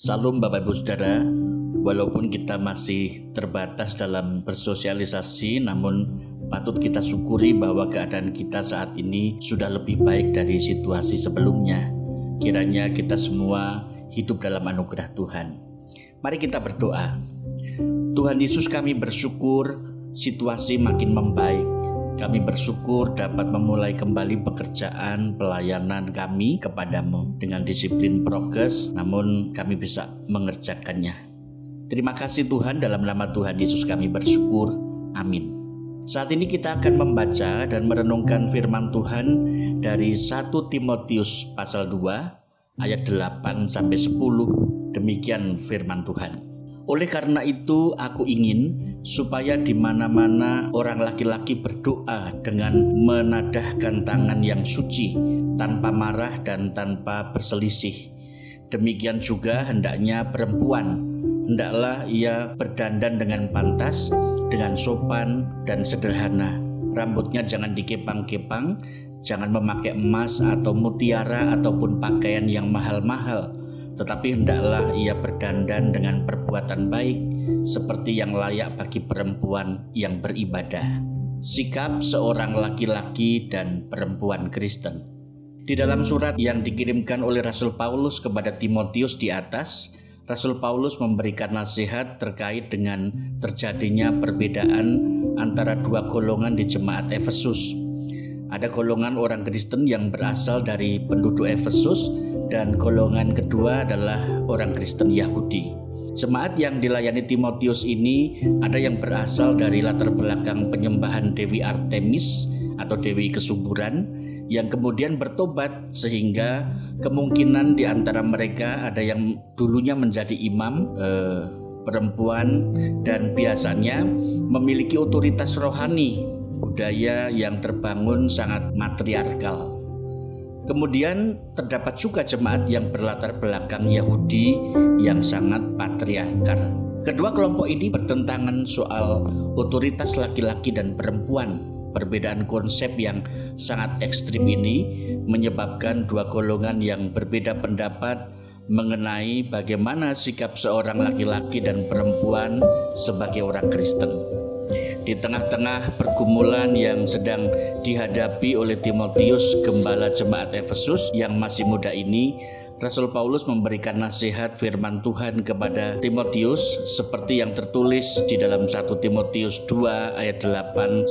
Salam Bapak Ibu Saudara, walaupun kita masih terbatas dalam bersosialisasi, namun patut kita syukuri bahwa keadaan kita saat ini sudah lebih baik dari situasi sebelumnya. Kiranya kita semua hidup dalam anugerah Tuhan. Mari kita berdoa. Tuhan Yesus, kami bersyukur situasi makin membaik. Kami bersyukur dapat memulai kembali pekerjaan pelayanan kami kepadamu dengan disiplin prokes, namun kami bisa mengerjakannya. Terima kasih Tuhan, dalam nama Tuhan Yesus kami bersyukur. Amin. Saat ini kita akan membaca dan merenungkan firman Tuhan dari 1 Timotius pasal 2 ayat 8-10. Demikian firman Tuhan. Oleh karena itu aku ingin supaya di mana-mana orang laki-laki berdoa dengan menadahkan tangan yang suci, tanpa marah dan tanpa berselisih. Demikian juga hendaknya perempuan, hendaklah ia berdandan dengan pantas, dengan sopan dan sederhana. Rambutnya jangan dikepang-kepang, jangan memakai emas atau mutiara ataupun pakaian yang mahal-mahal, tetapi hendaklah ia berdandan dengan perbuatan baik seperti yang layak bagi perempuan yang beribadah. Sikap seorang laki-laki dan perempuan Kristen. Di dalam surat yang dikirimkan oleh Rasul Paulus kepada Timotius di atas, Rasul Paulus memberikan nasihat terkait dengan terjadinya perbedaan antara dua golongan di jemaat Efesus. Ada golongan orang Kristen yang berasal dari penduduk Efesus, dan golongan kedua adalah orang Kristen Yahudi. Jemaat yang dilayani Timotius ini ada yang berasal dari latar belakang penyembahan Dewi Artemis atau Dewi Kesuburan, yang kemudian bertobat, sehingga kemungkinan di antara mereka ada yang dulunya menjadi imam, perempuan, dan biasanya memiliki otoritas rohani. Budaya yang terbangun sangat matriarkal. Kemudian terdapat juga jemaat yang berlatar belakang Yahudi yang sangat patriarkal. Kedua kelompok ini bertentangan soal otoritas laki-laki dan perempuan. Perbedaan konsep yang sangat ekstrim ini menyebabkan dua golongan yang berbeda pendapat mengenai bagaimana sikap seorang laki-laki dan perempuan sebagai orang Kristen. Di tengah-tengah pergumulan yang sedang dihadapi oleh Timotius, gembala jemaat Efesus yang masih muda ini, Rasul Paulus memberikan nasihat firman Tuhan kepada Timotius seperti yang tertulis di dalam 1 Timotius 2 ayat 8-10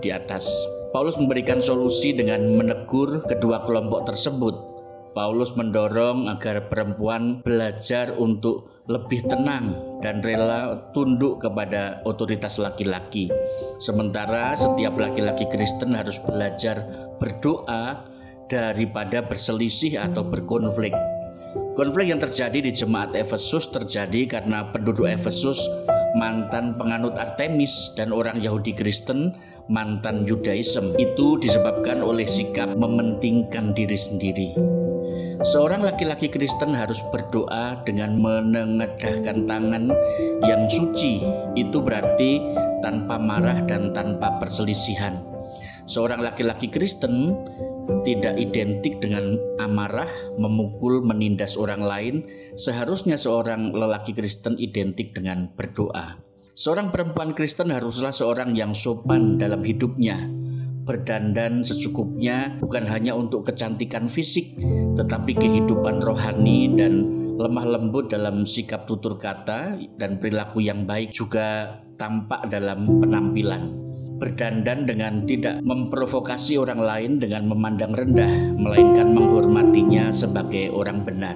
di atas. Paulus memberikan solusi dengan menegur kedua kelompok tersebut. Paulus mendorong agar perempuan belajar untuk lebih tenang dan rela tunduk kepada otoritas laki-laki. Sementara setiap laki-laki Kristen harus belajar berdoa daripada berselisih atau berkonflik. Konflik yang terjadi di jemaat Efesus terjadi karena penduduk Efesus mantan penganut Artemis, dan orang Yahudi Kristen mantan Yudaisme. Itu disebabkan oleh sikap mementingkan diri sendiri. Seorang laki-laki Kristen harus berdoa dengan menengadahkan tangan yang suci. Itu berarti tanpa marah dan tanpa perselisihan. Seorang laki-laki Kristen tidak identik dengan amarah, memukul, menindas orang lain. Seharusnya seorang lelaki Kristen identik dengan berdoa. Seorang perempuan Kristen haruslah seorang yang sopan dalam hidupnya, berdandan secukupnya, bukan hanya untuk kecantikan fisik, tetapi kehidupan rohani dan lemah lembut dalam sikap tutur kata, dan perilaku yang baik juga tampak dalam penampilan. Berdandan dengan tidak memprovokasi orang lain dengan memandang rendah, melainkan menghormatinya sebagai orang benar.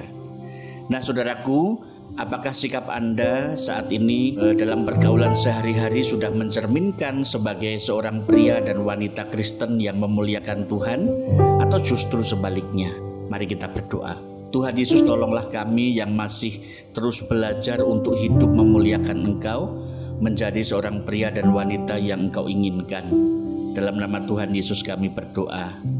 Nah saudaraku, apakah sikap Anda saat ini dalam pergaulan sehari-hari sudah mencerminkan sebagai seorang pria dan wanita Kristen yang memuliakan Tuhan, atau justru sebaliknya? Mari kita berdoa. Tuhan Yesus, tolonglah kami yang masih terus belajar untuk hidup memuliakan Engkau, menjadi seorang pria dan wanita yang Engkau inginkan. Dalam nama Tuhan Yesus kami berdoa.